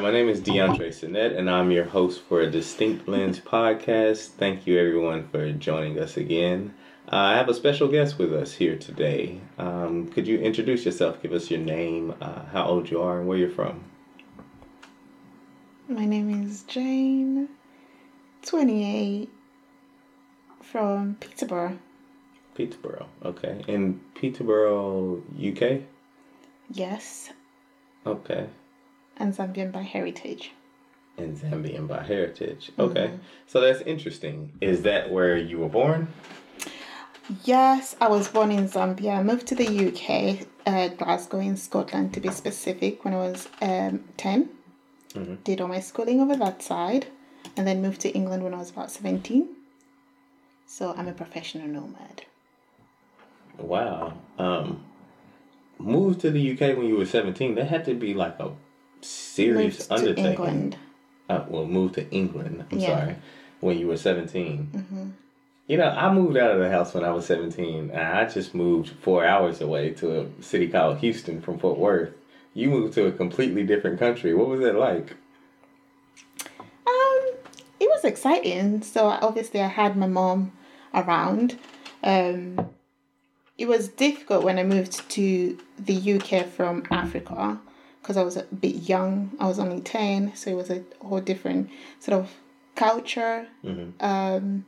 my name is DeAndre Sinet, and I'm your host for A Distinct Lens podcast. Thank you, everyone, for joining us again. I have a special guest with us here today. Could you introduce yourself? Give us your name, how old you are, and where you're from. My name is Jane, 28, from Peterborough. Peterborough, okay. In Peterborough, UK? Yes. Okay. And Zambian by heritage. And Zambian by heritage. Okay. Mm-hmm. So that's interesting. Is that where you were born? Yes, I was born in Zambia. I moved to the UK, Glasgow in Scotland to be specific, when I was 10. Mm-hmm. Did all my schooling over that side. And then moved to England when I was about 17. So I'm a professional nomad. Wow. Moved to the UK when you were 17. That had to be like a serious undertaking. England. Moved to England. I'm sorry. When you were 17. Mm-hmm. You know, I moved out of the house when I was 17. And I just moved 4 hours away to a city called Houston from Fort Worth. You moved to a completely different country. What was that like? It was exciting. So obviously I had my mom around. It was difficult when I moved to the UK from Africa because I was a bit young. I was only 10, so it was a whole different sort of culture, mm-hmm.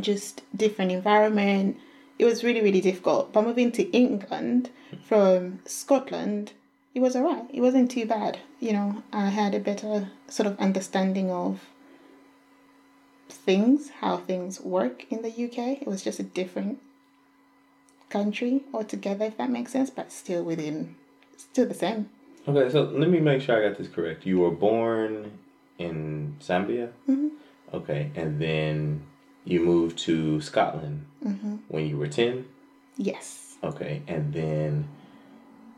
Just different environment. It was really, really difficult. But moving to England from Scotland, it was all right. It wasn't too bad. You know, I had a better sort of understanding of things, how things work in the UK. It was just a different country altogether, if that makes sense, but still the same. Okay, so let me make sure I got this correct. You were born in Zambia? Mm-hmm. Okay, and then you moved to Scotland mm-hmm. when you were 10? Yes. Okay, and then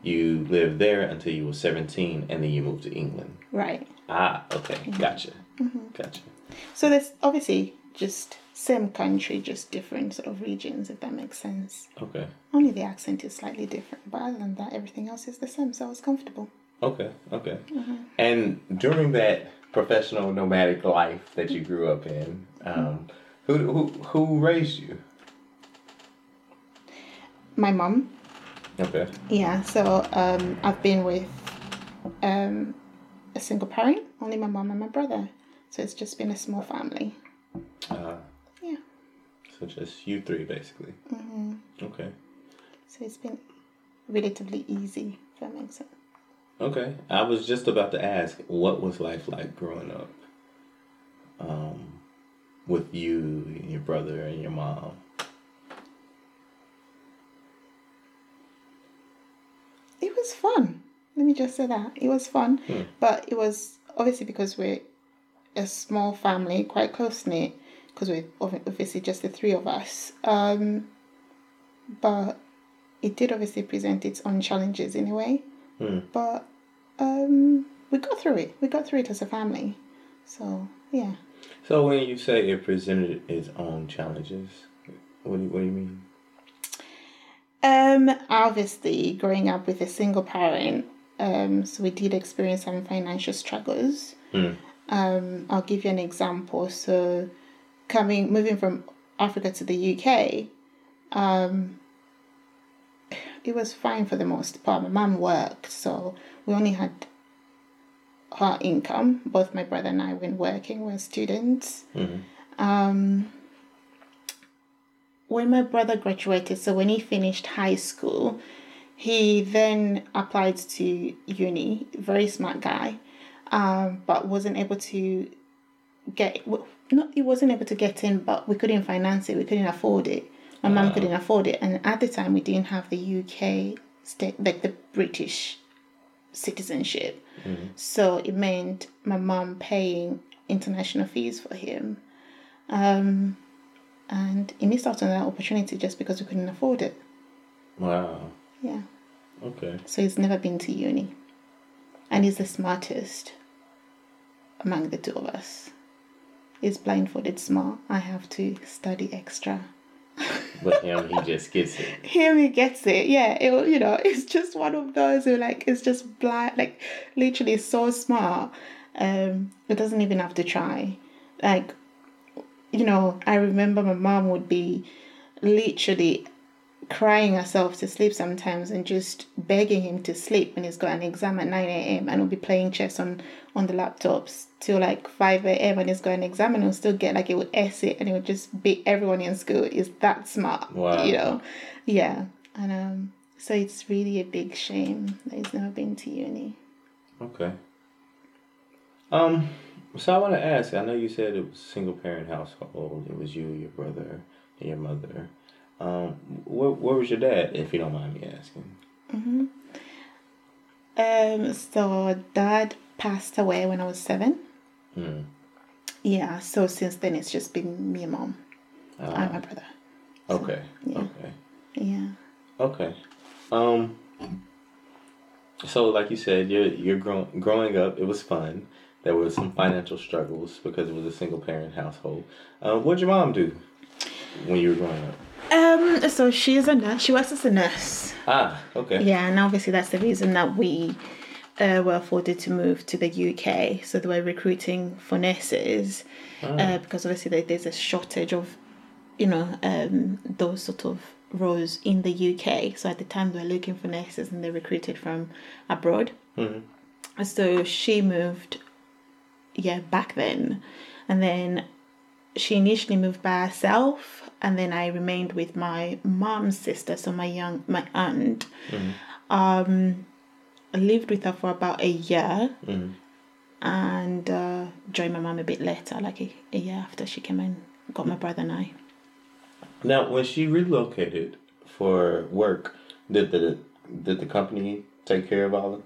you lived there until you were 17, and then you moved to England? Right. Ah, okay, mm-hmm. Gotcha. Mm-hmm. Gotcha. So there's obviously just same country, just different sort of regions, if that makes sense. Okay. Only the accent is slightly different, but other than that, everything else is the same, so I was comfortable. Okay. Mm-hmm. And during that professional nomadic life that you grew up in, who raised you? My mom. Okay. Yeah, so I've been with a single parent, only my mom and my brother, so it's just been a small family. So just you three, basically. Mm-hmm. Okay. So it's been relatively easy, if that makes sense. Okay. I was just about to ask, what was life like growing up with you and your brother and your mom? It was fun. Let me just say that. It was fun. But it was obviously because we're a small family, quite close-knit, because we're obviously just the three of us. But it did obviously present its own challenges in a way. Mm. But we got through it. We got through it as a family. So, yeah. So when you say it presented its own challenges, what do you mean? Obviously, growing up with a single parent, so we did experience some financial struggles. Mm. I'll give you an example. So moving from Africa to the UK, it was fine for the most part. My mum worked, so we only had her income. Both my brother and I went working, we were students. Mm-hmm. When my brother graduated, so when he finished high school, he then applied to uni, very smart guy. But wasn't able to get in, but we couldn't finance it. We couldn't afford it. My mum couldn't afford it. And at the time, we didn't have the UK state, like the British citizenship. Mm-hmm. So it meant my mum paying international fees for him. And he missed out on that opportunity just because we couldn't afford it. Wow. Yeah. Okay. So he's never been to uni. And he's the smartest among the two of us. He's blindfolded smart. I have to study extra. With him, he just gets it. Yeah. It's just one of those who, like, is just blind, like, literally so smart. It doesn't even have to try. Like, I remember my mom would be literally crying herself to sleep sometimes and just begging him to sleep when he's got an exam at 9 a.m. and he'll be playing chess on the laptops till like 5 a.m. when he's got an exam, and he'll still get like, he would ace it and he would just beat everyone in school. He's that smart. Wow. Yeah. And so it's really a big shame that he's never been to uni. Okay. So I want to ask, I know you said it was a single parent household. It was you, your brother, and your mother. Where was your dad, if you don't mind me asking? Mm-hmm. So dad passed away when I was 7. Mm. Yeah, so since then it's just been me and mom and my brother. So, okay. Yeah. Okay. Yeah. Okay. So like you said, you're growing up, it was fun. There were some financial struggles because it was a single parent household. What'd your mom do when you were growing up? So she's a nurse. She works as a nurse. Ah, okay. Yeah, and obviously that's the reason that we were afforded to move to the UK. So they were recruiting for nurses because obviously there's a shortage of, those sort of roles in the UK. So at the time they were looking for nurses and they recruited from abroad. Mm-hmm. So she moved, back then. And then she initially moved by herself, and then I remained with my mom's sister, so my aunt. Mm-hmm. I lived with her for about a year, mm-hmm. and joined my mom a bit later, like a year after she came and got my brother and I. Now, when she relocated for work, did the company take care of all of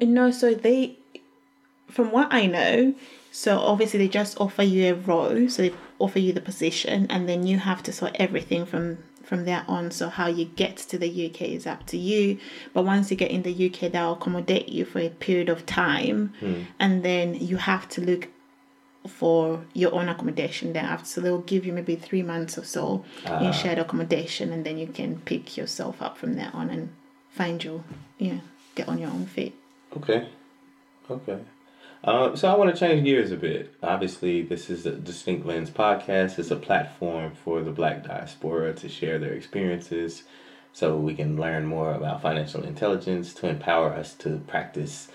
it? No, so they, from what I know. So obviously they just offer you a role, so they offer you the position, and then you have to sort everything from there on. So how you get to the UK is up to you. But once you get in the UK, they'll accommodate you for a period of time, and then you have to look for your own accommodation thereafter. So they'll give you maybe 3 months or so in shared accommodation, and then you can pick yourself up from there on and get on your own feet. Okay. So I want to change gears a bit. Obviously, this is a Distinct Lens podcast. It's a platform for the Black diaspora to share their experiences so we can learn more about financial intelligence to empower us to practice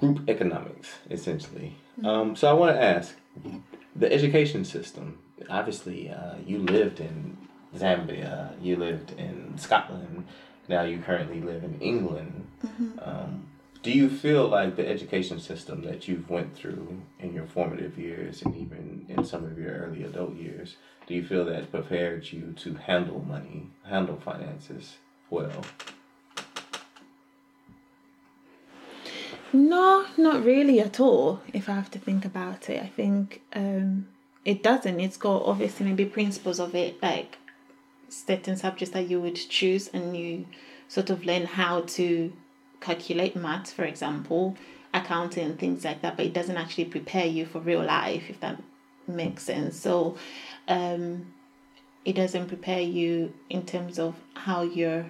group economics, essentially. So I want to ask, the education system, obviously you lived in Zambia, you lived in Scotland, now you currently live in England. Mm-hmm. Do you feel like the education system that you've went through in your formative years and even in some of your early adult years, do you feel that prepared you to handle money, handle finances well? No, not really at all, if I have to think about it. I think it doesn't. It's got obviously maybe principles of it, like certain subjects that you would choose and you sort of learn how to calculate maths, for example, accounting and things like that, but it doesn't actually prepare you for real life, if that makes sense. So it doesn't prepare you in terms of how you're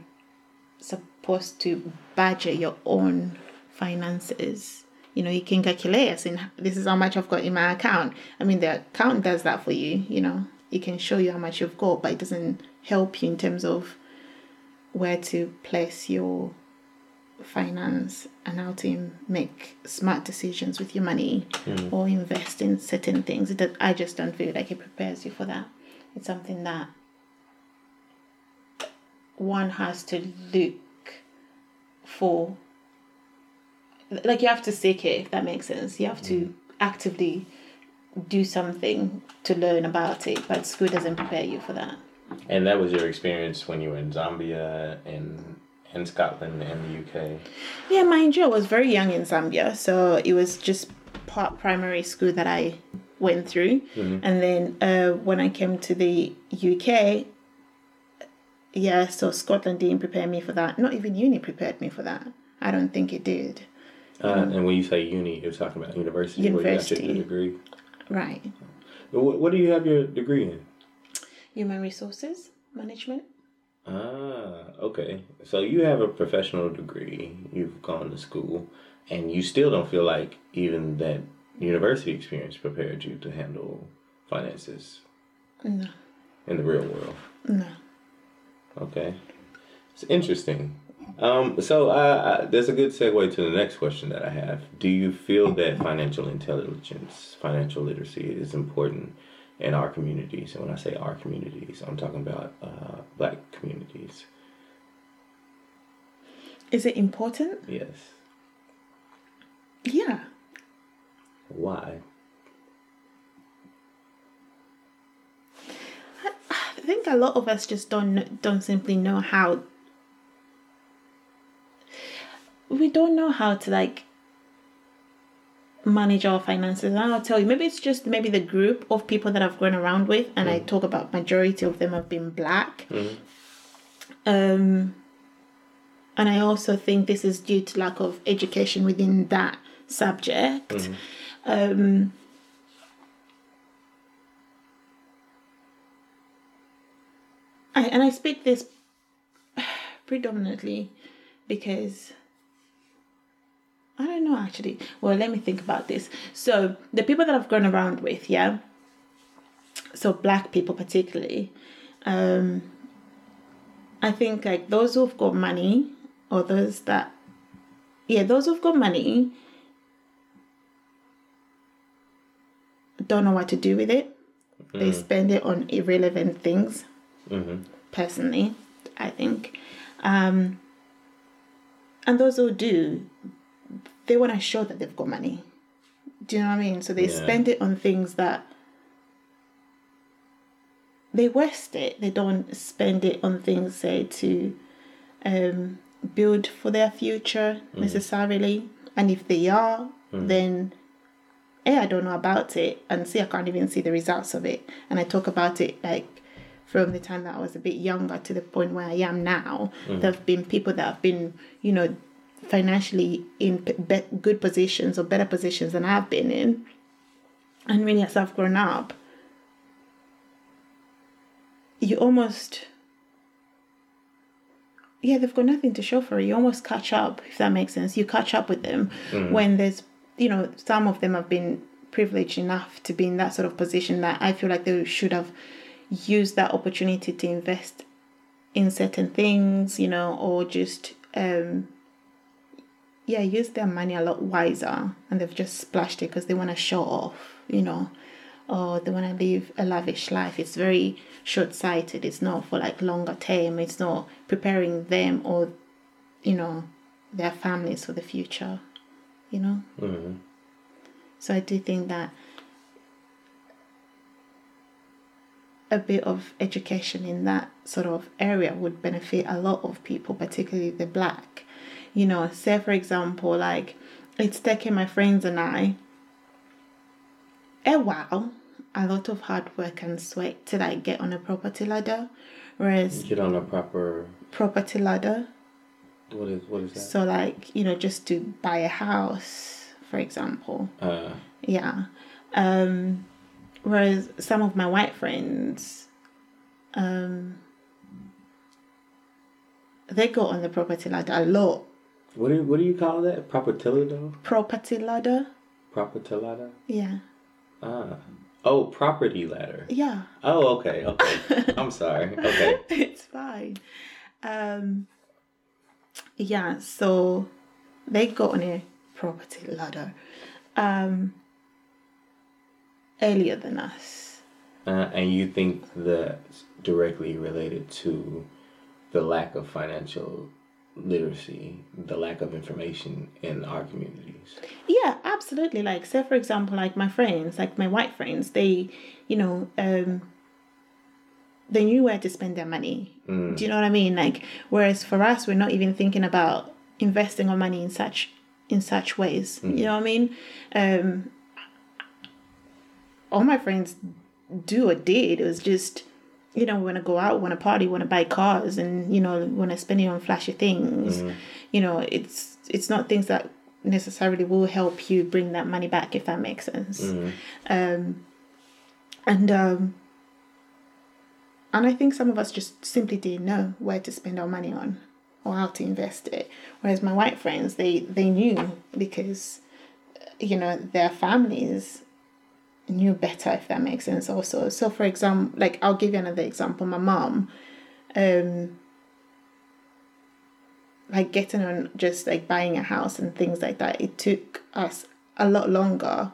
supposed to budget your own finances. You can calculate, as in, this is how much I've got in my account. I mean, the account does that for you, It can show you how much you've got, but it doesn't help you in terms of where to place your finance and how to make smart decisions with your money or invest in certain things. I just don't feel like it prepares you for that. It's something that one has to look for. Like, you have to seek it, if that makes sense. You have to actively do something to learn about it, but school doesn't prepare you for that. And that was your experience when you were in Zambia and in Scotland and the UK? Yeah, mind you, I was very young in Zambia, so it was just part primary school that I went through. Mm-hmm. And then when I came to the UK, so Scotland didn't prepare me for that. Not even uni prepared me for that. I don't think it did. And when you say uni, you're talking about university where you got your degree? Right. What do you have your degree in? Human Resources Management. Ah, okay. So you have a professional degree, you've gone to school, and you still don't feel like even that university experience prepared you to handle finances? No. In the real world? No. Okay. It's interesting. So that's a good segue to the next question that I have. Do you feel that financial intelligence, financial literacy is important in our communities? And when I say our communities, I'm talking about Black communities. Is it important? Yes. Yeah. Why? I think a lot of us just don't simply know how. We don't know how to manage our finances. And I'll tell you, maybe it's just the group of people that I've grown around with, and I talk about majority of them have been Black. Mm-hmm. And I also think this is due to lack of education within that subject. Mm-hmm. I speak this predominantly because I don't know, actually. Well, let me think about this. So the people that I've grown around with, yeah. So Black people particularly, I think those who've got money, or those who've got money don't know what to do with it. Mm. They spend it on irrelevant things. Mm-hmm. Personally, I think, and those who do, they want to show that they've got money. Do you know what I mean? So they spend it on things that they waste it. They don't spend it on things, say, to build for their future necessarily. And if they are, then, hey, I don't know about it. And see, I can't even see the results of it. And I talk about it from the time that I was a bit younger to the point where I am now. There have been people that have been, financially in good positions or better positions than I've been in, and really as I've grown up, you almost they've got nothing to show for it. You almost catch up, if that makes sense. You catch up with them when there's some of them have been privileged enough to be in that sort of position that I feel like they should have used that opportunity to invest in certain things, or just use their money a lot wiser, and they've just splashed it because they want to show off, or they want to live a lavish life. It's very short-sighted. It's not for longer term. It's not preparing them or, their families for the future, Mm-hmm. So I do think that a bit of education in that sort of area would benefit a lot of people, particularly the Black. Say for example, it's taken my friends and I a lot of hard work and sweat to get on a property ladder, whereas get on a proper property ladder. What is that? So just to buy a house, for example. Whereas some of my white friends, they go on the property ladder a lot. What do you call that? Property ladder? Yeah. Oh, property ladder. Yeah. Oh, okay. I'm sorry. Okay. It's fine. So they got on a property ladder earlier than us. And you think that's directly related to the lack of financial literacy, the lack of information in our communities? Yeah, absolutely. Say for example, my friends, my white friends, they, they knew where to spend their money. Do you know what I mean? Whereas for us, we're not even thinking about investing our money in such ways. You know what I mean? All my friends do or did. It was just, we want to go out, want to party, want to buy cars, and, want to spend it on flashy things. Mm-hmm. It's not things that necessarily will help you bring that money back, if that makes sense. Mm-hmm. And I think some of us just simply didn't know where to spend our money on or how to invest it. Whereas my white friends, they knew because, you know, their families knew better, if that makes sense also. So for example, like I'll give you another example. My mom, like getting on just like buying a house and things like that, it took us a lot longer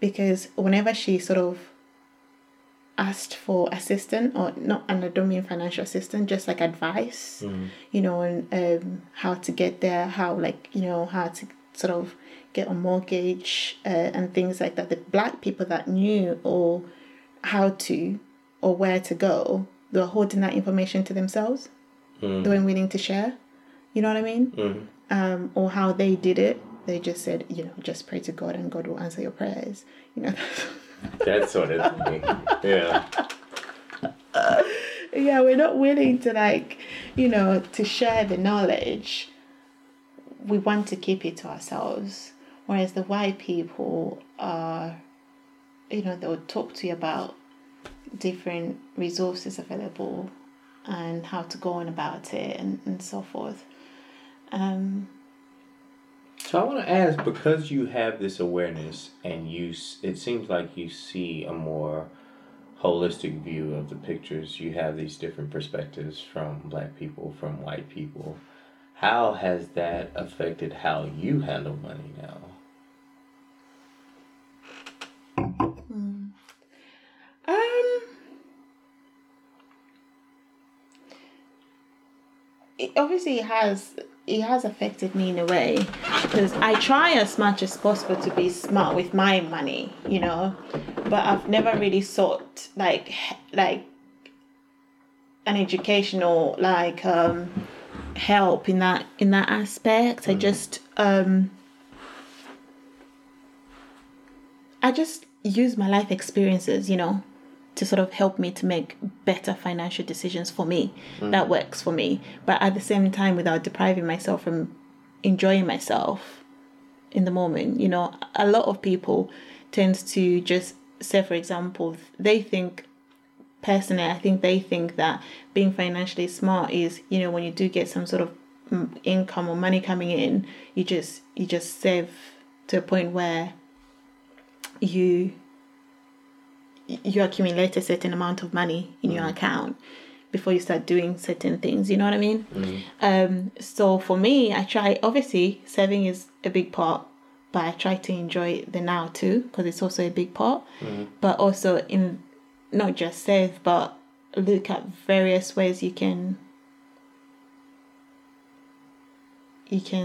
because whenever she sort of asked for assistance, or not, and I don't mean financial assistance, just like advice, you know, on how to get there, how, like, you know, how to sort of get a mortgage and things like that. The black people that knew or how to or where to go, they were holding that information to themselves. They weren't willing to share, you know what I mean? Or how they did it. They just said, you know, just pray to God and God will answer your prayers, you know. That sort of thing. Yeah. Yeah, we're not willing to, like, you know, to share the knowledge. We want to keep it to ourselves. Whereas the white people are, you know, they'll talk to you about different resources available and how to go on about it and so forth. So I want to ask, because you have this awareness and it seems like you see a more holistic view of the pictures, you have these different perspectives from black people, from white people, how has that affected how you handle money now? It obviously has... It has affected me in a way because I try as much as possible to be smart with my money, you know, but I've never really sought like an educational help in that aspect. I just use my life experiences, you know, to sort of help me to make better financial decisions for me that works for me, but at the same time without depriving myself from enjoying myself in the moment. You know, a lot of people tend to just say, for example, I think they think that being financially smart is, you know, when you do get some sort of income or money coming in, you just save to a point where you accumulate a certain amount of money in your account before you start doing certain things, you know what I mean? So for me, I try, obviously saving is a big part, but I try to enjoy the now too, because it's also a big part, but also in not just save, but look at various ways you can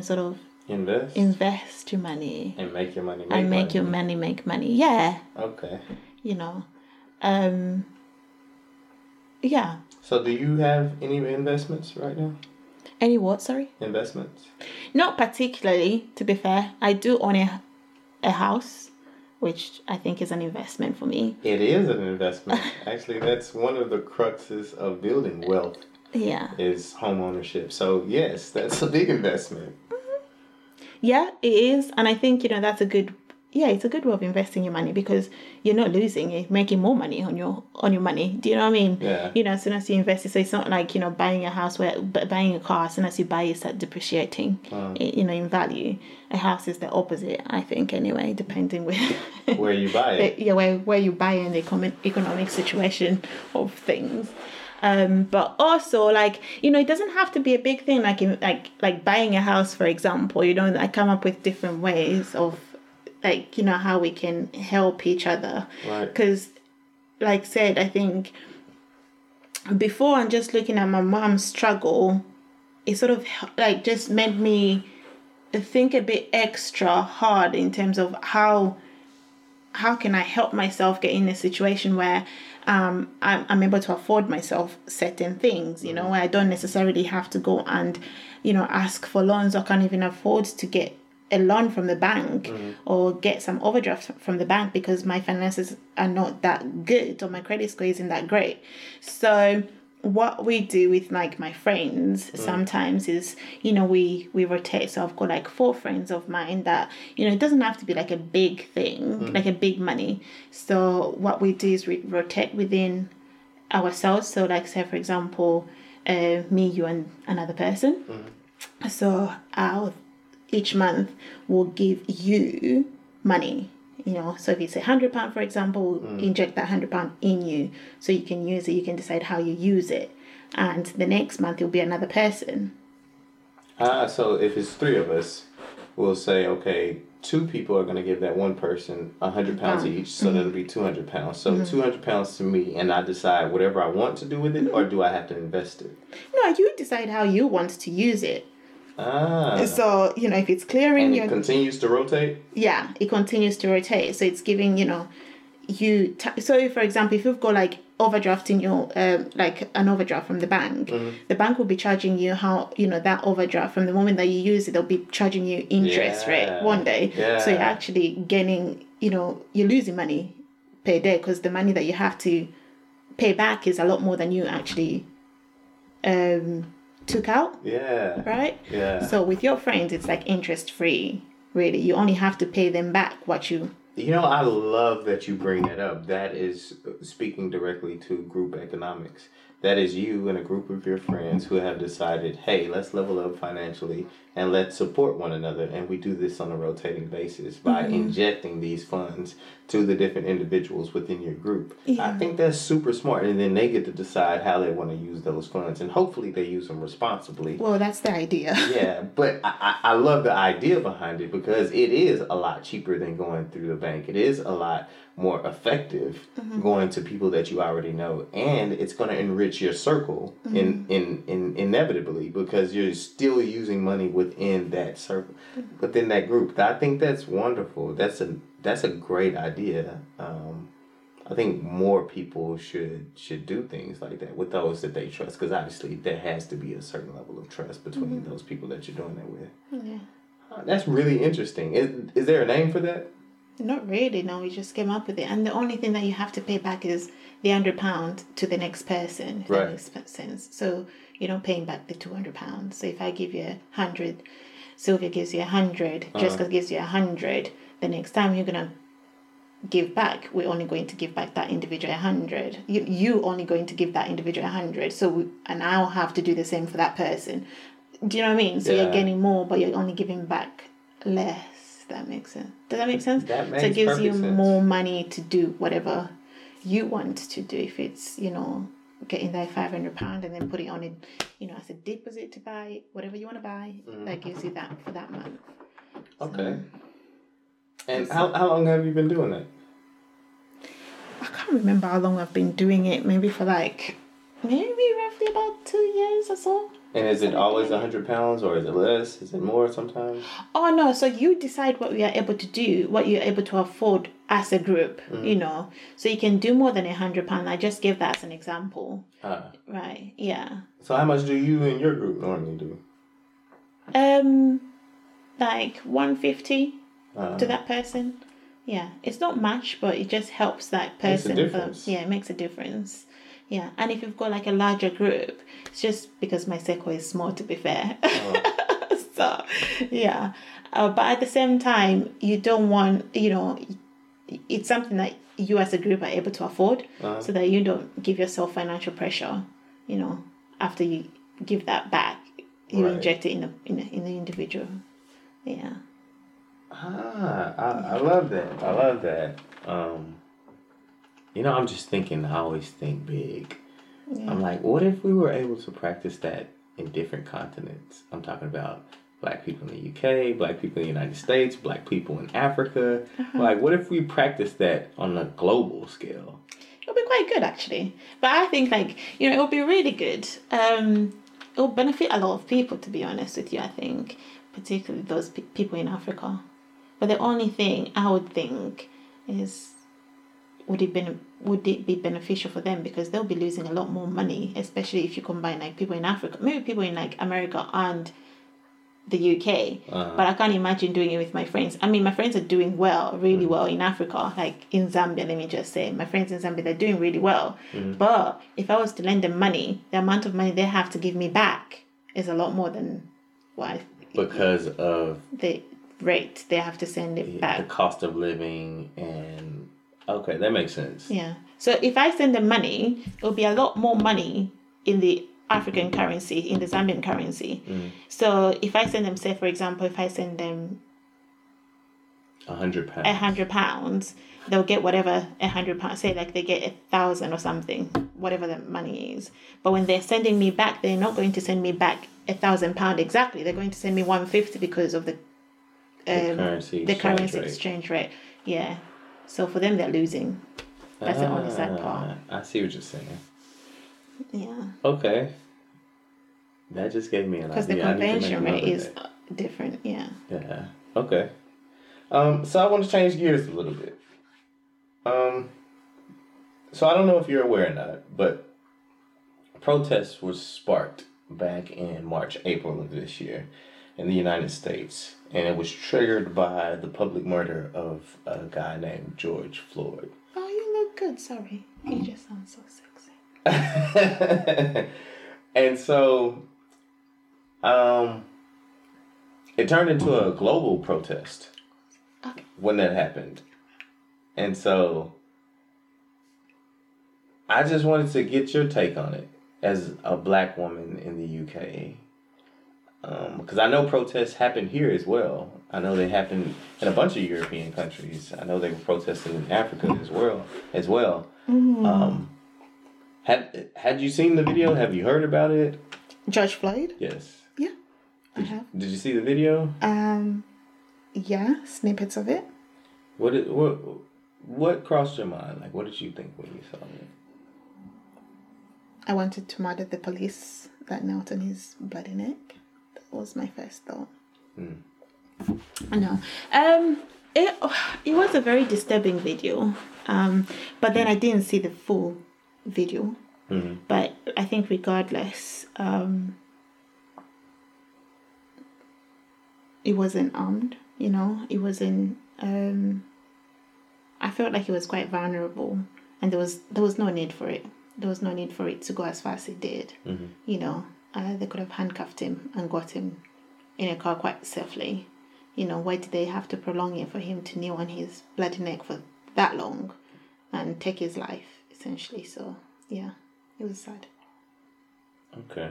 sort of invest your money and make your money make money. Yeah. Okay. You know, yeah. So do you have any investments right now? Any what, sorry? Investments? Not particularly, to be fair. I do own a house, which I think is an investment for me. It is an investment. Actually, that's one of the cruxes of building wealth. Yeah. Is home ownership. So yes, that's a big investment. Yeah, it is. And I think, you know, that's a good... Yeah, it's a good way of investing your money because you're not losing, you're making more money on your money. Do you know what I mean? Yeah. You know, as soon as you invest it, so it's not like, you know, buying a house but buying a car, as soon as you buy it, start depreciating, you know, in value. A house is the opposite, I think, anyway, depending where you buy it. Yeah, where you buy in the economic situation of things. But also, like, you know, it doesn't have to be a big thing, like buying a house, for example. You know, I come up with different ways of, like, you know, how we can help each other. Right. Because, like I said, I think before I'm just looking at my mom's struggle, it sort of, like, just made me think a bit extra hard in terms of how can I help myself get in a situation where I'm able to afford myself certain things, you know, where I don't necessarily have to go and, you know, ask for loans or can't even afford to get a loan from the bank or get some overdraft from the bank because my finances are not that good or my credit score isn't that great. So what we do with like my friends sometimes is, you know, we rotate. So I've got like 4 friends of mine that, you know, it doesn't have to be like a big thing, like a big money. So what we do is we rotate within ourselves. So like, say for example, me, you and another person. So each month we'll give you money. You know, so if it's £100, for example, inject that £100 in you so you can use it. You can decide how you use it. And the next month it'll be another person. So if it's 3 of us, we'll say, okay, 2 people are going to give that one person £100 each. So that'll be £200. So £200 to me, and I decide whatever I want to do with it, or do I have to invest it? No, you decide how you want to use it. So, you know, if it's clearing... And it continues to rotate? Yeah, it continues to rotate. So it's giving, you know, so, for example, if you've got, like, overdraft in your... like, an overdraft from the bank, the bank will be charging you how, you know, that overdraft, from the moment that you use it, they'll be charging you interest rate one day. So you're actually gaining, you know, you're losing money per day, because the money that you have to pay back is a lot more than you actually... took out. So with your friends, it's like interest free, really. You only have to pay them back what you know. I love that you bring that up. That is speaking directly to group economics. That is you and a group of your friends who have decided, hey, let's level up financially and let's support one another. And we do this on a rotating basis by injecting these funds to the different individuals within your group. Yeah. I think that's super smart. And then they get to decide how they want to use those funds. And hopefully they use them responsibly. Well, that's the idea. Yeah, but I love the idea behind it, because it is a lot cheaper than going through the bank. It is a lot more effective going to people that you already know. And it's going to enrich your circle in inevitably, because you're still using money within that circle, within that group. I think that's wonderful. That's a great idea. I think more people should do things like that with those that they trust, because obviously there has to be a certain level of trust between those people that you're doing that with. Yeah. That's really interesting. Is there a name for that? Not really, no. We just came up with it. And the only thing that you have to pay back is the £100 to the next person, if that makes sense. So you're not paying back the £200. So if I give you 100, Sylvia gives you 100, Jessica gives you 100, the next time you're going to give back, we're only going to give back that individual 100. You only going to give that individual 100. So and I'll have to do the same for that person. Do you know what I mean? So you're gaining more, but you're only giving back less. That makes sense. Does that make sense? That makes perfect sense. So it gives you more money to do whatever you want to do. If it's, you know, getting that £500 and then put it on it, you know, as a deposit to buy whatever you want to buy, that gives you that for that month. Okay. So, and how long have you been doing that? I can't remember how long I've been doing it. Maybe for roughly about 2 years or so. And is it always £100 or is it less? Is it more sometimes? Oh, no. So you decide what we are able to do, what you're able to afford as a group, you know. So you can do more than £100. I just gave that as an example. Right. Yeah. So how much do you and your group normally do? Like 150 to that person. Yeah. It's not much, but it just helps that person. Makes a difference. It makes a difference. Yeah, and if you've got like a larger group, it's just because my circle is small, to be fair. So, yeah. But at the same time, you don't want, you know, it's something that you as a group are able to afford so that you don't give yourself financial pressure, you know, after you give that back. You inject it in the individual. Yeah. I love that. I love that. You know, I'm just thinking, I always think big. Yeah. I'm like, what if we were able to practice that in different continents? I'm talking about black people in the UK, black people in the United States, black people in Africa. Like, what if we practice that on a global scale? It'll be quite good, actually. But I think, like, you know, it'll be really good. It'll benefit a lot of people, to be honest with you, I think, particularly those people in Africa. But the only thing I would think is... Would it be beneficial for them, because they'll be losing a lot more money, especially if you combine like people in Africa, maybe people in like America and the UK, but I can't imagine doing it with my friends. I mean, my friends are doing well, really well in Africa, like in Zambia. Let me just say, my friends in Zambia, they're doing really well. But if I was to lend them money, the amount of money they have to give me back is a lot more than what I think. Because of the rate they have to send it back, the cost of living, and okay, that makes sense. Yeah. So if I send them money, it'll be a lot more money in the African currency, in the Zambian currency. So if I send them, say for example, if I send them £100, they'll get whatever £100, say like they get 1,000 or something, whatever the money is. But when they're sending me back, they're not going to send me back £1,000 exactly. They're going to send me 150 because of the currency exchange rate. Yeah. So for them, they're losing. That's the only sad part. I see what you're saying. Yeah. Okay. That just gave me an idea. Because the convention rate is different, yeah. Yeah. Okay. So I want to change gears a little bit. So I don't know if you're aware or not, but protests were sparked back in March, April of this year in the United States, and it was triggered by the public murder of a guy named George Floyd. Oh, you look good. Sorry. You just sound so sick. And so it turned into a global protest when that happened. And so I just wanted to get your take on it as a black woman in the UK. Because I know protests happen here as well. I know they happen in a bunch of European countries. I know they were protesting in Africa as well. Had you seen the video? Have you heard about it? George Floyd? Yes. Yeah, I have. Did you see the video? Yeah, snippets of it. What crossed your mind? Like, what did you think when you saw it? I wanted to murder the police that knelt on his bloody neck. That was my first thought. I know. It was a very disturbing video. But then I didn't see the full video, but I think regardless, it wasn't armed, you know, it wasn't, I felt like it was quite vulnerable, and there was no need for it. There was no need for it to go as far as it did, you know. They could have handcuffed him and got him in a car quite safely. You know, why did they have to prolong it for him to kneel on his bloody neck for that long and take his life? Essentially, so yeah, it was sad. Okay.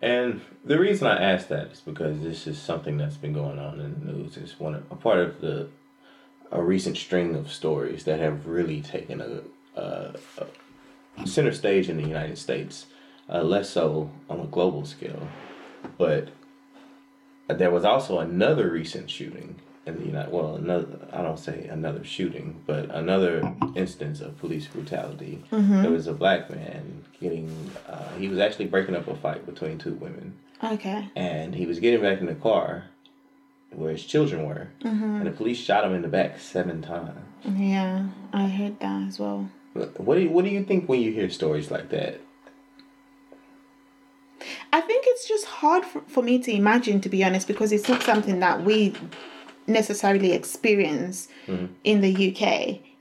And the reason I asked that is because this is something that's been going on in the news. It's part of a recent string of stories that have really taken a center stage in the United States, less so on a global scale. But there was also another recent shooting. Another instance of police brutality. There was a black man he was actually breaking up a fight between two women. Okay. And he was getting back in the car where his children were, and the police shot him in the back 7 times. Yeah, I heard that as well. What do you think when you hear stories like that? I think it's just hard for me to imagine, to be honest, because it's not something that we necessarily experience in the UK,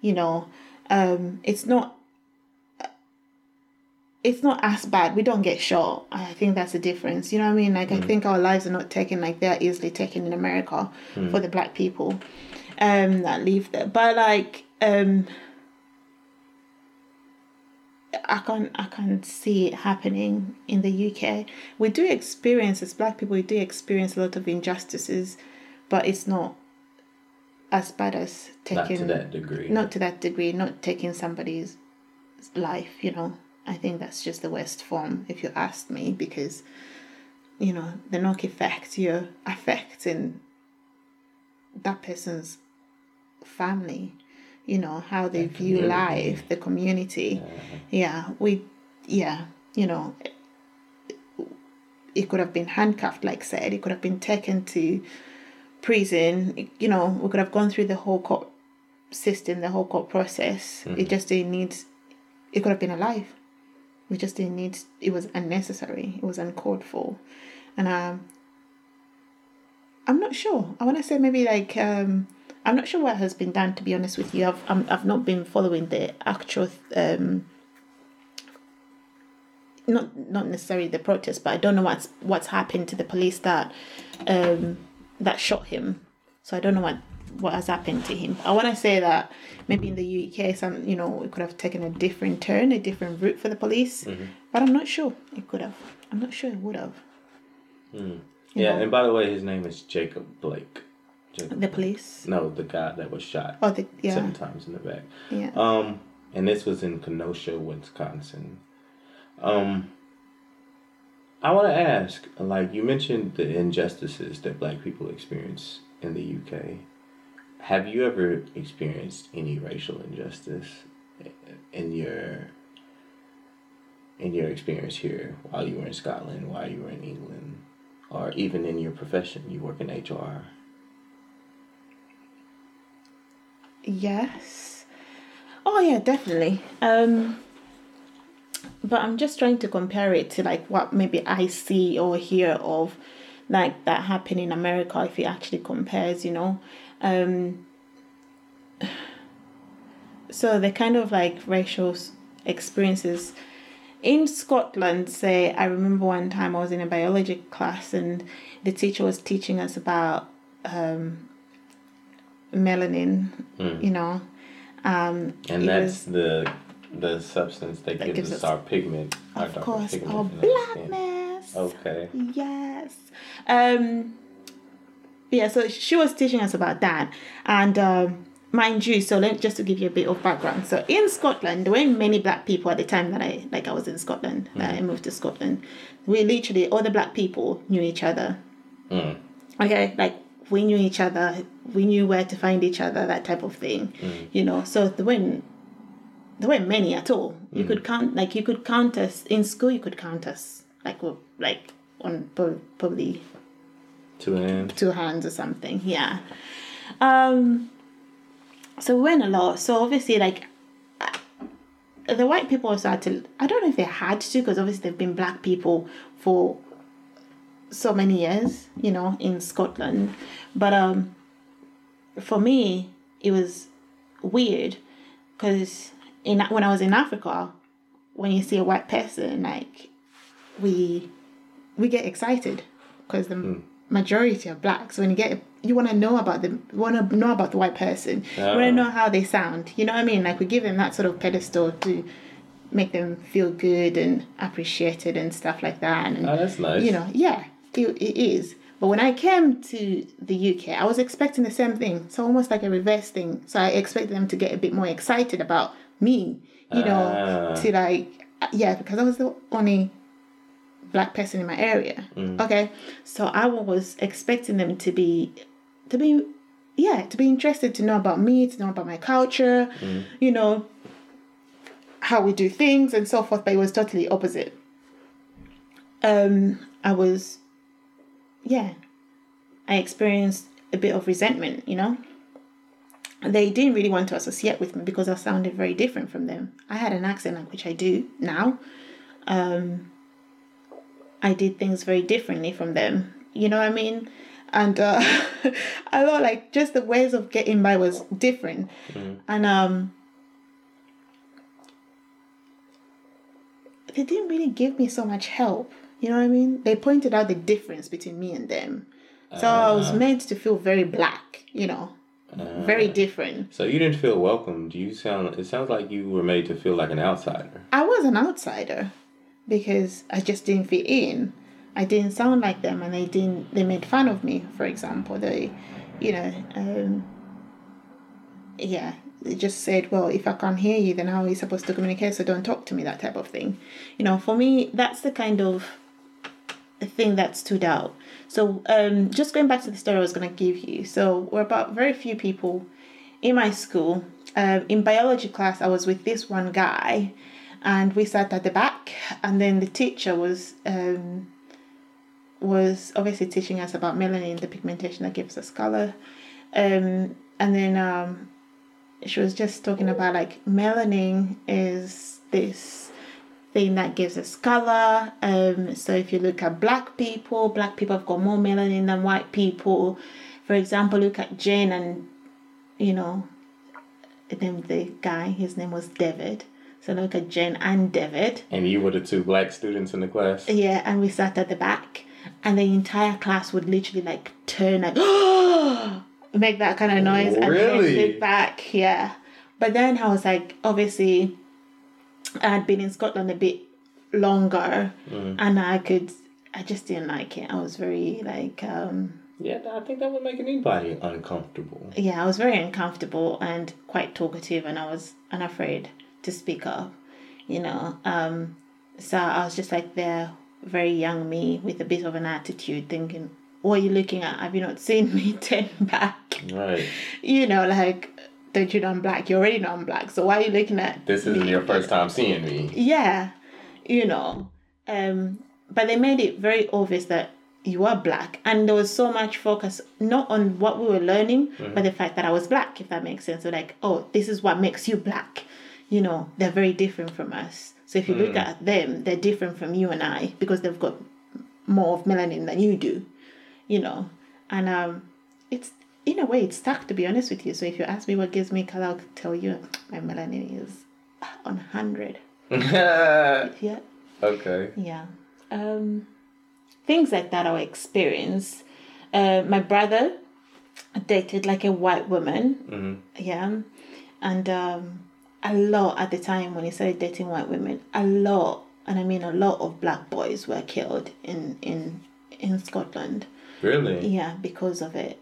you know. It's not as bad. We don't get shot. I think that's the difference, you know what I mean? Like, I think our lives are not taken like they're easily taken in America for the black people that live there. But like, I can't see it happening in the UK. We do experience, as black people, we do experience a lot of injustices, but it's not as bad as taking not taking somebody's life, you know. I think that's just the worst form, if you ask me, because, you know, the knock effect, you're affecting that person's family, you know, how they view life, the community. You know, it could have been handcuffed, like said, it could have been taken to prison, you know. We could have gone through the whole court system, the whole court process. It just didn't need. It could have been alive. It was unnecessary. It was uncalled for, and I'm not sure. I want to say maybe like, I'm not sure what has been done, to be honest with you. I've not been following the actual, not necessarily the protest, but I don't know what's happened to the police that shot him. So I don't know what has happened to him. I want to say that maybe in the UK, it could have taken a different turn, a different route for the police, mm-hmm. but I'm not sure it could have. I'm not sure it would have. Mm. Yeah, and by the way, his name is Jacob Blake. The police? No, the guy that was shot 7 times in the back. Yeah. And this was in Kenosha, Wisconsin. I want to ask, like, you mentioned the injustices that black people experience in the UK. Have you ever experienced any racial injustice in your experience here while you were in Scotland, while you were in England, or even in your profession? You work in HR. Yes. Oh, yeah, definitely. But I'm just trying to compare it to, like, what maybe I see or hear of, like, that happened in America, if it actually compares, you know. So the kind of, like, racial experiences in Scotland, say, I remember one time I was in a biology class and the teacher was teaching us about melanin, you know. And that's the substance that gives us our pigment. Of course, our blackness. Okay. Yes. Yeah, so she was teaching us about that. And mind you, so just to give you a bit of background. So in Scotland, there weren't many black people at the time that I was in Scotland. Mm. I moved to Scotland. We literally, all the black people knew each other. Mm. Okay, like, we knew each other. We knew where to find each other, that type of thing, you know. So there weren't many at all. You could count, like, you could count us in school. You could count us like on probably two hands or something. Yeah. So we weren't a lot. So obviously, like, the white people also had to. I don't know if they had to, because obviously they've been black people for so many years, you know, in Scotland, but for me it was weird, because when I was in Africa, when you see a white person, like, we get excited, because the majority are black. So when you want to know about them, want to know about the white person, want to know how they sound, you know what I mean? Like, we give them that sort of pedestal to make them feel good and appreciated and stuff like that. And, oh, that's nice. You know, yeah. It is. But when I came to the UK, I was expecting the same thing. So almost like a reverse thing. So I expected them to get a bit more excited about me, you know, to, like, yeah, because I was the only black person in my area. Mm. Okay. So I was expecting them to be interested, to know about me, to know about my culture, you know, how we do things and so forth. But it was totally opposite. I experienced a bit of resentment, you know. They didn't really want to associate with me because I sounded very different from them. I had an accent, like, which I do now. I did things very differently from them, you know what I mean? And I thought, like, just the ways of getting by was different. Mm-hmm. And they didn't really give me so much help. You know what I mean? They pointed out the difference between me and them. So I was meant to feel very black, you know, very different. So you didn't feel welcomed. It sounds like you were made to feel like an outsider. I was an outsider because I just didn't fit in. I didn't sound like them, and they made fun of me, for example. They, you know, they just said, well, if I can't hear you, then how are you supposed to communicate? So don't talk to me, that type of thing. You know, for me, that's the kind of thing that stood out. So just going back to the story I was going to give you. So we're about very few people in my school. In biology class, I was with this one guy, and we sat at the back. And then the teacher was obviously teaching us about melanin, the pigmentation that gives us colour. And then... she was just talking about, like, melanin is this thing that gives us color. So if you look at black people have got more melanin than white people. For example, look at Jane and, you know, the guy, his name was David. So look at Jane and David. And you were the two black students in the class. Yeah, and we sat at the back. And the entire class would literally like turn and make that kind of noise. Really? And then sit back, yeah. But then I was like, obviously, I'd been in Scotland a bit longer, and I just didn't like it. I was very like... yeah, I think that would make anybody uncomfortable. Yeah, I was very uncomfortable and quite talkative, and I was unafraid to speak up, you know. So I was just like there, very young me with a bit of an attitude, thinking, what are you looking at? Have you not seen me? Turn back. Right. You know, like... Don't you know I'm black? You're already know I'm black, so why are you looking at this? Isn't your first time seeing me. Yeah, you know. But they made it very obvious that you are black, and there was so much focus not on what we were learning, but the fact that I was black, if that makes sense. So like, oh, this is what makes you black. You know, they're very different from us. So if you look at them, they're different from you and I because they've got more of melanin than you do. You know, and it's. In a way, it's stuck, to be honest with you. So if you ask me what gives me color, I'll tell you my melanin is on 100. Yeah. Okay. Yeah. Things like that I would experience. My brother dated like a white woman. Yeah. And a lot at the time when he started dating white women, a lot, and I mean a lot of black boys were killed in Scotland. Really? Yeah, because of it.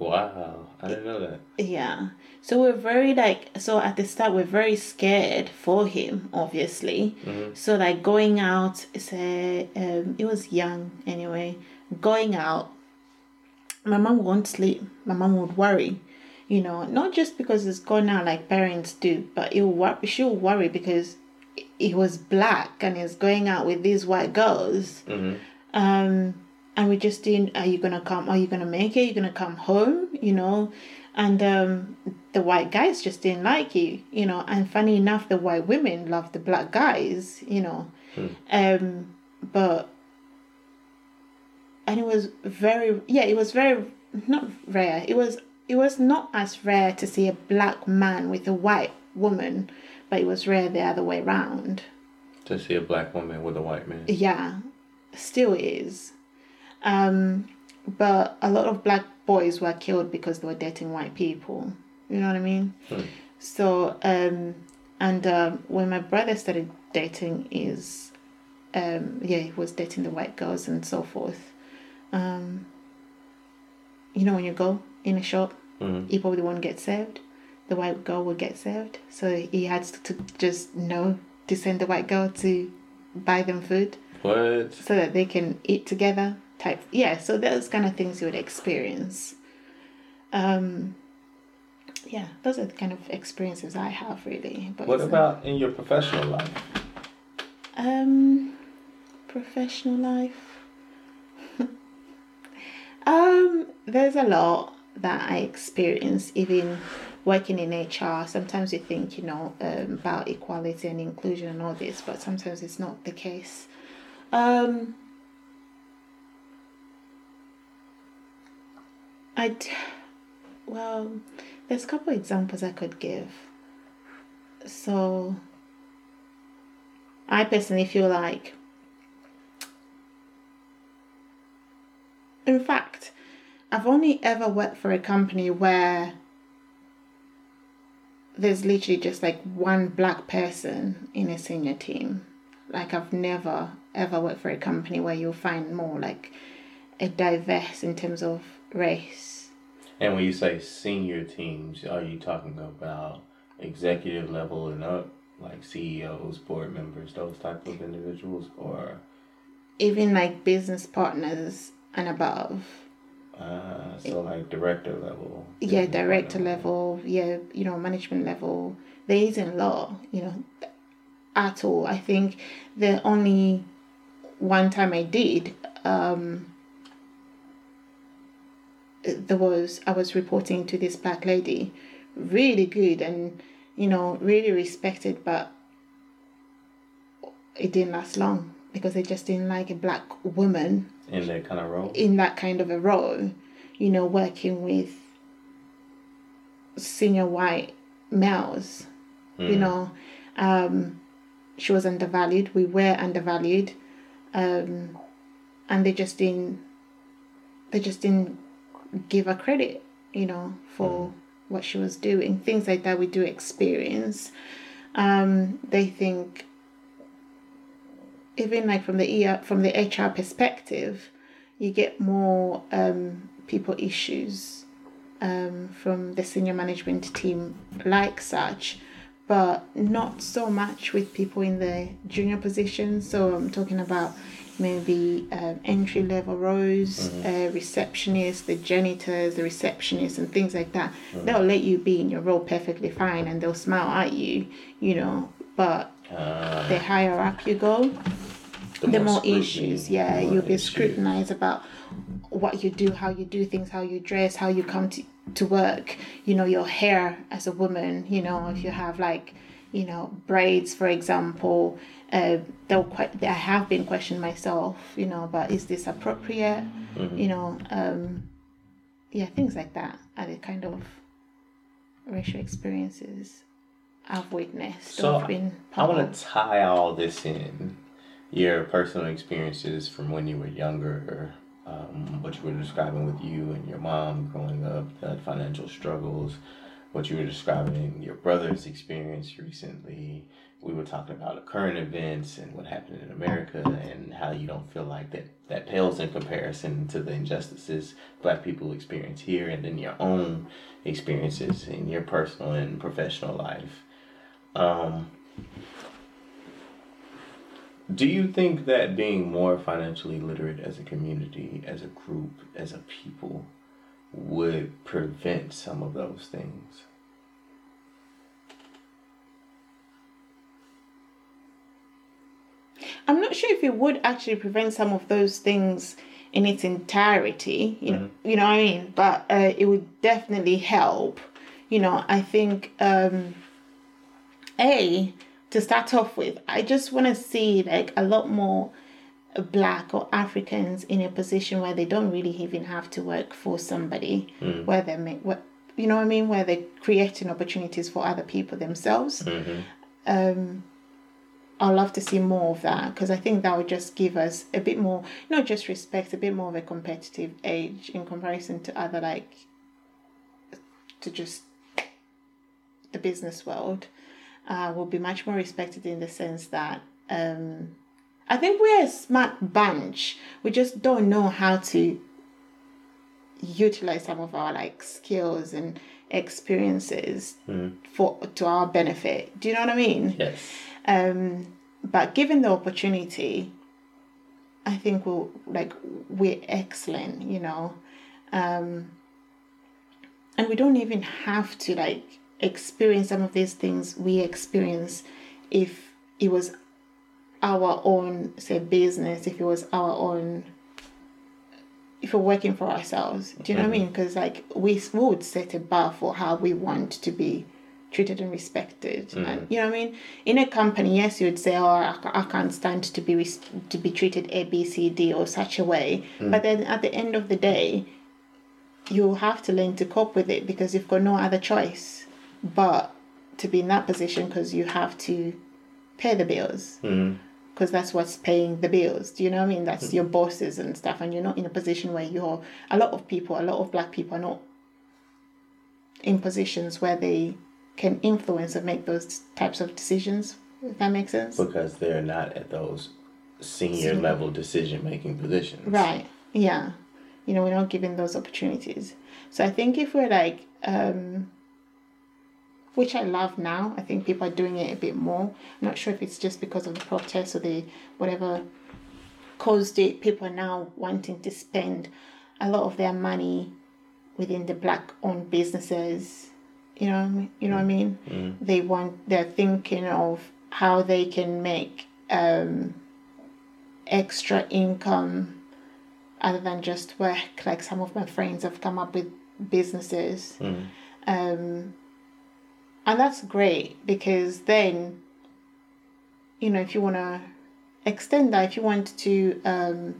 Wow, I didn't know that. Yeah, so we're very like, so at the start we're very scared for him, obviously. So like going out, say, it was young anyway, going out, my mom won't sleep, my mom would worry, you know, not just because it's gone now like parents do, but she'll worry because he was black and he's going out with these white girls. And we just didn't, are you going to come? Are you going to make it? Are you going to come home? You know? And the white guys just didn't like you, you know? And funny enough, the white women loved the black guys, you know? But, and it was very, yeah, it was very, not rare. It was not as rare to see a black man with a white woman, but it was rare the other way around. To see a black woman with a white man. Yeah, still is. But a lot of black boys were killed because they were dating white people. You know what I mean? So, when my brother started dating he was dating the white girls and so forth. You know, when you go in a shop, he probably won't get served. The white girl will get served. So he had to just know to send the white girl to buy them food. What? So that they can eat together. So those kind of things you would experience. Those are the kind of experiences I have, really. But what about in your professional life? There's a lot that I experience, even working in HR. Sometimes you think, you know, about equality and inclusion and all this, but sometimes it's not the case. There's a couple of examples I could give. So, I personally feel like, in fact, I've only ever worked for a company where there's literally just like one black person in a senior team. Like, I've never, ever worked for a company where you'll find more, like, a diverse in terms of race. And when you say senior teams, are you talking about executive level and up? Like, CEOs, board members, those type of individuals? Or even, like, business partners and above. Like, director level. Yeah, director level. Yeah, you know, management level. There isn't a lot, you know, at all. I think the only one time I did, I was reporting to this black lady, really good and, you know, really respected, but it didn't last long because they just didn't like a black woman in that kind of role. In that kind of a role, you know, working with senior white males, you know, she was undervalued. We were undervalued, and they just didn't give her credit, you know, for what she was doing. Things like that we do experience. They think, even like from the HR perspective, you get more people issues from the senior management team like such, but not so much with people in the junior positions. So I'm talking about maybe entry-level roles, receptionists, the janitors, the receptionists and things like that. They'll let you be in your role perfectly fine and they'll smile at you, you know, but the higher up you go, the more issues. Yeah, you'll be scrutinized about what you do, how you do things, how you dress, how you come to work, you know, your hair as a woman, you know, if you have like, you know, braids, for example, I have been questioned myself, you know, about is this appropriate, you know, things like that are the kind of racial experiences I've witnessed. So I want to tie all this in, your personal experiences from when you were younger, what you were describing with you and your mom growing up, the financial struggles, what you were describing, your brother's experience recently. We were talking about the current events and what happened in America and how you don't feel like that pales in comparison to the injustices Black people experience here, and then your own experiences in your personal and professional life. Do you think that being more financially literate as a community, as a group, as a people, would prevent some of those things? I'm not sure if it would actually prevent some of those things in its entirety, you know what I mean? But it would definitely help. You know, I think, to start off with, I just want to see like a lot more Black or Africans in a position where they don't really even have to work for somebody, where they make, you know what I mean, where they're creating opportunities for other people themselves. I'd love to see more of that, because I think that would just give us a bit more, not just respect, a bit more of a competitive edge in comparison to other, like, to just the business world. Will be much more respected in the sense that I think we're a smart bunch. We just don't know how to utilize some of our like skills and experiences to our benefit. Do you know what I mean? Yes. But given the opportunity, I think we're excellent, you know, and we don't even have to like experience some of these things we experience if it was our own, say, business, if it was our own, if we're working for ourselves. Do you know what I mean? Because like we would set a bar for how we want to be treated and respected. And you know what I mean? In a company, yes, you would say, oh, I can't stand to be treated A, B, C, D or such a way. But then at the end of the day, you'll have to learn to cope with it because you've got no other choice but to be in that position, because you have to pay the bills, because that's what's paying the bills. Do you know what I mean? That's your bosses and stuff, and you're not in a position where you're, a lot of Black people are not in positions where they can influence and make those types of decisions, if that makes sense. Because they're not at those senior level decision-making positions. Right, yeah. You know, we're not given those opportunities. So I think if we're like, which I love now. I think people are doing it a bit more. I'm not sure if it's just because of the protests or the whatever caused it. People are now wanting to spend a lot of their money within the Black-owned businesses. You know what I mean? They want. They're thinking of how they can make extra income other than just work. Like some of my friends have come up with businesses. And that's great, because then, you know, if you want to extend that if you want to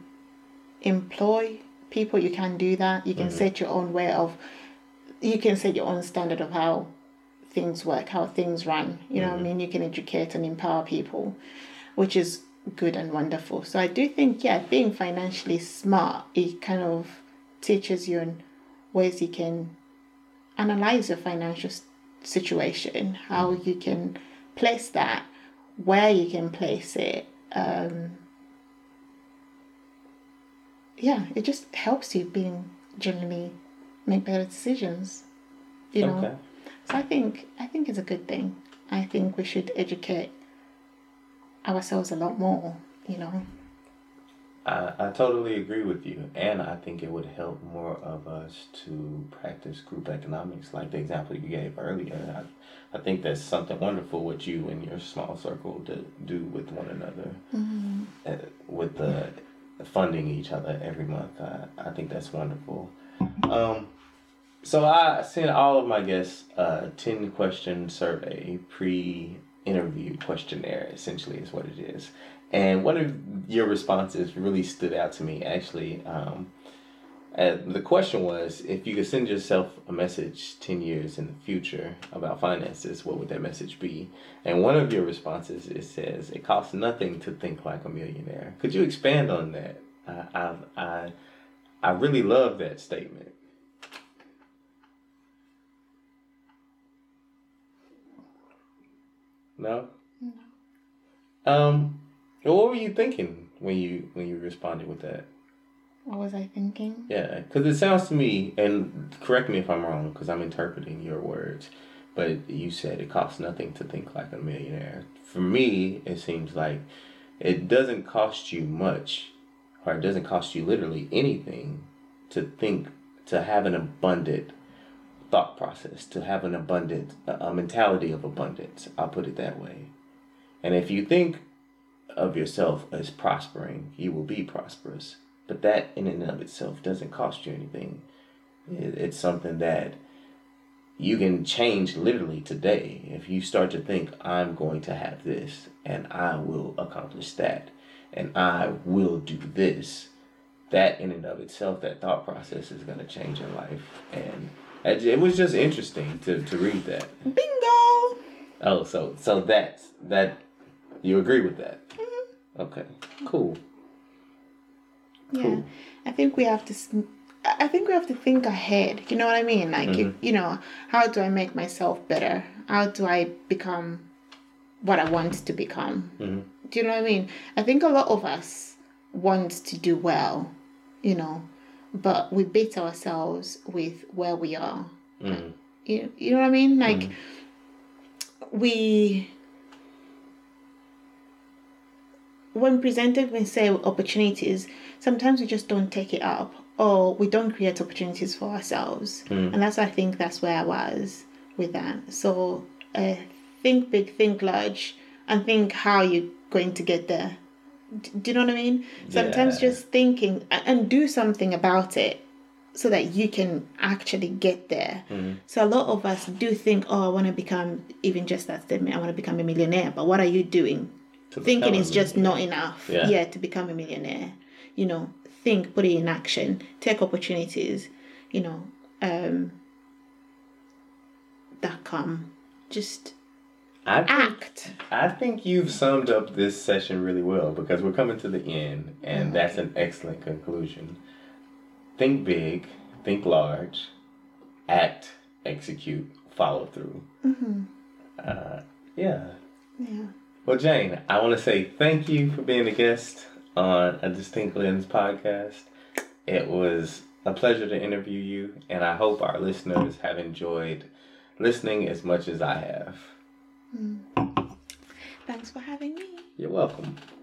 employ people, you can do that. You can set your own way of, you can set your own standard of how things work, how things run. You know what I mean? You can educate and empower people, which is good and wonderful. So I do think, yeah, being financially smart, it kind of teaches you in ways you can analyze your financial situation, how you can place that, where you can place it. Yeah, it just helps you being generally make better decisions, you know. Okay. So I think it's a good thing. I think we should educate ourselves a lot more, you know. I totally agree with you, and I think it would help more of us to practice group economics, like the example you gave earlier. I think that's something wonderful with you and your small circle to do with one another, with the funding each other every month. I think that's wonderful. So I sent all of my guests a 10-question survey, pre-interview questionnaire, essentially is what it is. And one of your responses really stood out to me, actually. The question was, if you could send yourself a message 10 years in the future about finances, what would that message be? And one of your responses, it says, it costs nothing to think like a millionaire. Could you expand on that? I really love that statement. No? No. What were you thinking when you responded with that? What was I thinking? Yeah, because it sounds to me, and correct me if I'm wrong, because I'm interpreting your words, but you said it costs nothing to think like a millionaire. For me, it seems like it doesn't cost you much, or it doesn't cost you literally anything to have an abundant thought process, to have an abundant, a mentality of abundance. I'll put it that way. And if you think of yourself as prospering, you will be prosperous. But that in and of itself doesn't cost you anything. It's something that you can change literally today. If you start to think, I'm going to have this, and I will accomplish that, and I will do this, that in and of itself, that thought process is going to change your life. And it was just interesting to read that. Bingo! Oh, so that's that. You agree with that? Mm-hmm. Okay, cool. Yeah, cool. I think we have to think ahead. You know what I mean? Like, you know, how do I make myself better? How do I become what I want to become? Mm-hmm. Do you know what I mean? I think a lot of us want to do well, you know, but we beat ourselves with where we are. Mm-hmm. You know what I mean? Like, when presented with, say, opportunities, sometimes we just don't take it up, or we don't create opportunities for ourselves. And that's, I think, that's where I was with that. So think big, think large, and think how you're going to get there. Do you know what I mean? Sometimes just thinking and do something about it so that you can actually get there. So a lot of us do think, oh, I want to become, even just that statement, I want to become a millionaire, but what are you doing? Thinking is just not enough. Yeah, to become a millionaire, you know, think, put it in action, take opportunities, you know, that come, just act. I think you've summed up this session really well, because we're coming to the end, and that's an excellent conclusion. Think big, think large, act, execute, follow through. Yeah. Well, Jane, I want to say thank you for being a guest on A Distinct Lens podcast. It was a pleasure to interview you, and I hope our listeners have enjoyed listening as much as I have. Thanks for having me. You're welcome.